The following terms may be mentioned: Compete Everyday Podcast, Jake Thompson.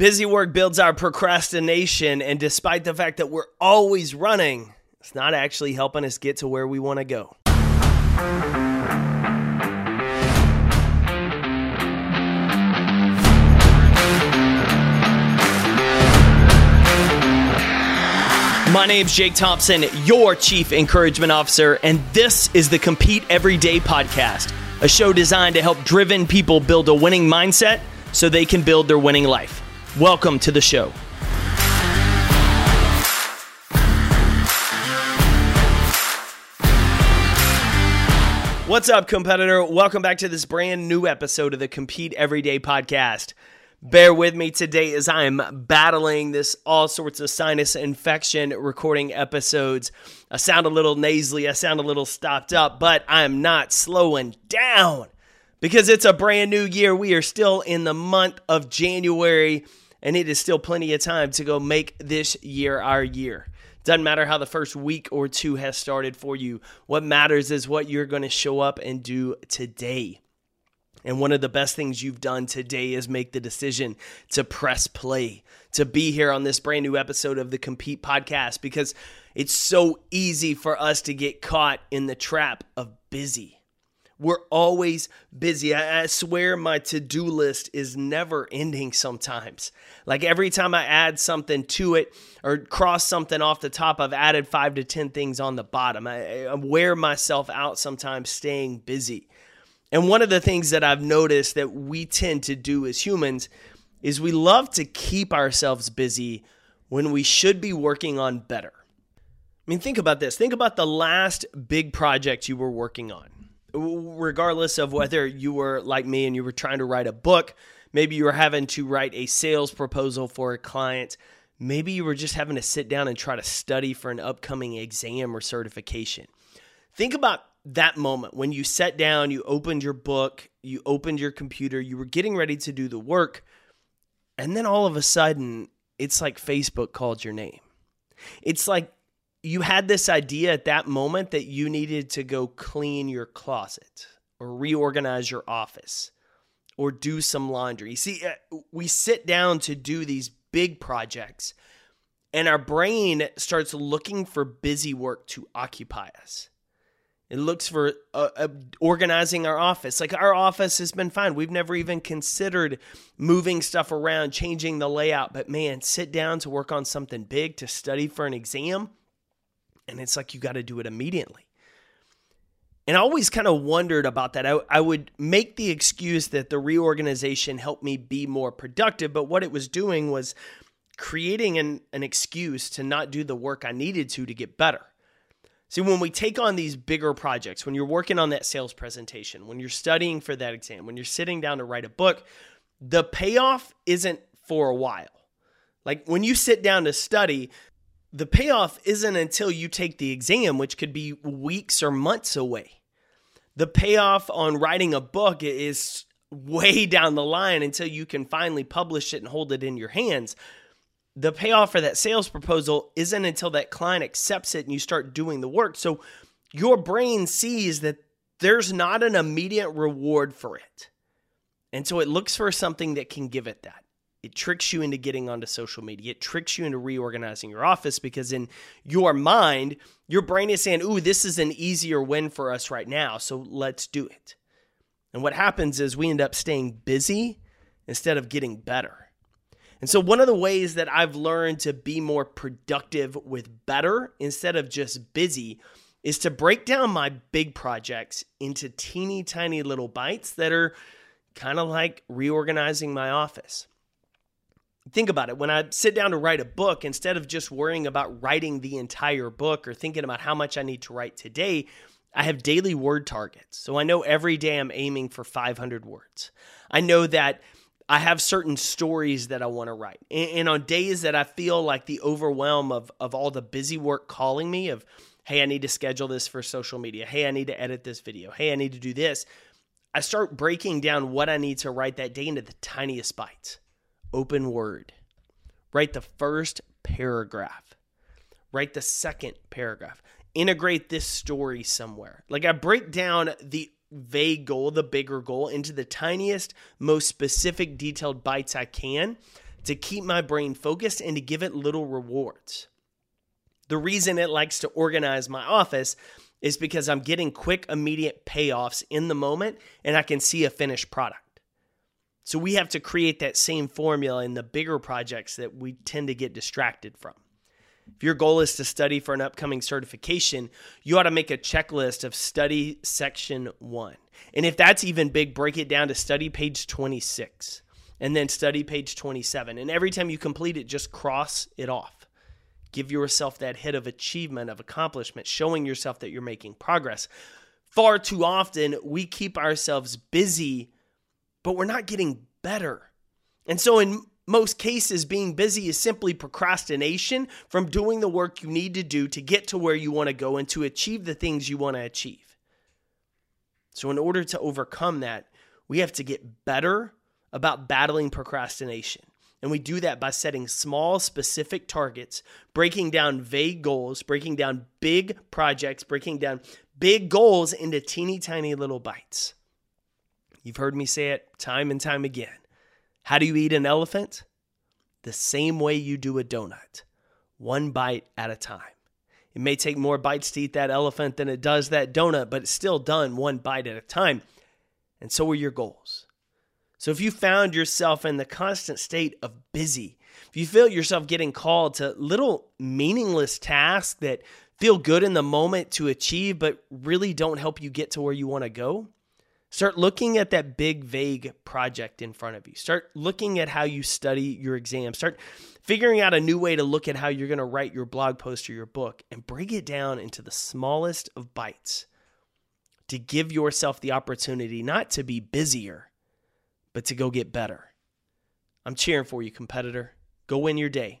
Busy work builds our procrastination, and despite the fact that we're always running, it's not actually helping us get to where we want to go. My name's Jake Thompson, your Chief Encouragement Officer, and this is the Compete Everyday Podcast, a show designed to help driven people build a winning mindset so they can build their winning life. Welcome to the show. What's up, competitor? Welcome back to this brand new episode of the Compete Everyday Podcast. Bear with me today as I am battling this all sorts of sinus infection recording episodes. I sound a little nasally, I sound a little stopped up, but I am not slowing down. Because it's a brand new year, we are still in the month of January, and it is still plenty of time to go make this year our year. Doesn't matter how the first week or two has started for you. What matters is what you're going to show up and do today. And one of the best things you've done today is make the decision to press play, to be here on this brand new episode of the Compete Podcast, because it's so easy for us to get caught in the trap of busy. We're always busy. I swear my to-do list is never ending sometimes. Like every time I add something to it or cross something off the top, I've added 5 to 10 things on the bottom. I wear myself out sometimes staying busy. And one of the things that I've noticed that we tend to do as humans is we love to keep ourselves busy when we should be working on better. I mean, think about this. Think about the last big project you were working on. Regardless of whether you were like me and you were trying to write a book, maybe you were having to write a sales proposal for a client, maybe you were just having to sit down and try to study for an upcoming exam or certification. Think about that moment when you sat down, you opened your book, you opened your computer, you were getting ready to do the work, and then all of a sudden, it's like Facebook called your name. It's like you had this idea at that moment that you needed to go clean your closet or reorganize your office or do some laundry. See, we sit down to do these big projects and our brain starts looking for busy work to occupy us. It looks for organizing our office. Like our office has been fine. We've never even considered moving stuff around, changing the layout. But man, sit down to work on something big, to study for an exam. And it's like you got to do it immediately. And I always kind of wondered about that. I would make the excuse that the reorganization helped me be more productive, but what it was doing was creating an excuse to not do the work I needed to get better. See, when we take on these bigger projects, when you're working on that sales presentation, when you're studying for that exam, when you're sitting down to write a book, the payoff isn't for a while. Like when you sit down to study, the payoff isn't until you take the exam, which could be weeks or months away. The payoff on writing a book is way down the line until you can finally publish it and hold it in your hands. The payoff for that sales proposal isn't until that client accepts it and you start doing the work. So your brain sees that there's not an immediate reward for it. And so it looks for something that can give it that. It tricks you into getting onto social media. It tricks you into reorganizing your office because in your mind, your brain is saying, ooh, this is an easier win for us right now, so let's do it. And what happens is we end up staying busy instead of getting better. And so one of the ways that I've learned to be more productive with better instead of just busy is to break down my big projects into teeny tiny little bites that are kind of like reorganizing my office. Think about it. When I sit down to write a book, instead of just worrying about writing the entire book or thinking about how much I need to write today, I have daily word targets. So I know every day I'm aiming for 500 words. I know that I have certain stories that I want to write. And on days that I feel like the overwhelm of all the busy work calling me of, hey, I need to schedule this for social media. Hey, I need to edit this video. Hey, I need to do this. I start breaking down what I need to write that day into the tiniest bites. Open Word. Write the first paragraph. Write the second paragraph. Integrate this story somewhere. Like I break down the vague goal, the bigger goal, into the tiniest, most specific, detailed bites I can to keep my brain focused and to give it little rewards. The reason it likes to organize my office is because I'm getting quick, immediate payoffs in the moment, and I can see a finished product. So we have to create that same formula in the bigger projects that we tend to get distracted from. If your goal is to study for an upcoming certification, you ought to make a checklist of study section 1. And if that's even big, break it down to study page 26 and then study page 27. And every time you complete it, just cross it off. Give yourself that hit of achievement, of accomplishment, showing yourself that you're making progress. Far too often, we keep ourselves busy, but we're not getting better. And so in most cases, being busy is simply procrastination from doing the work you need to do to get to where you want to go and to achieve the things you want to achieve. So in order to overcome that, we have to get better about battling procrastination. And we do that by setting small, specific targets, breaking down vague goals, breaking down big projects, breaking down big goals into teeny tiny little bites. You've heard me say it time and time again. How do you eat an elephant? The same way you do a donut, one bite at a time. It may take more bites to eat that elephant than it does that donut, but it's still done one bite at a time. And so are your goals. So if you found yourself in the constant state of busy, if you feel yourself getting called to little meaningless tasks that feel good in the moment to achieve, but really don't help you get to where you want to go, start looking at that big, vague project in front of you. Start looking at how you study your exam. Start figuring out a new way to look at how you're going to write your blog post or your book, and break it down into the smallest of bites to give yourself the opportunity not to be busier, but to go get better. I'm cheering for you, competitor. Go win your day.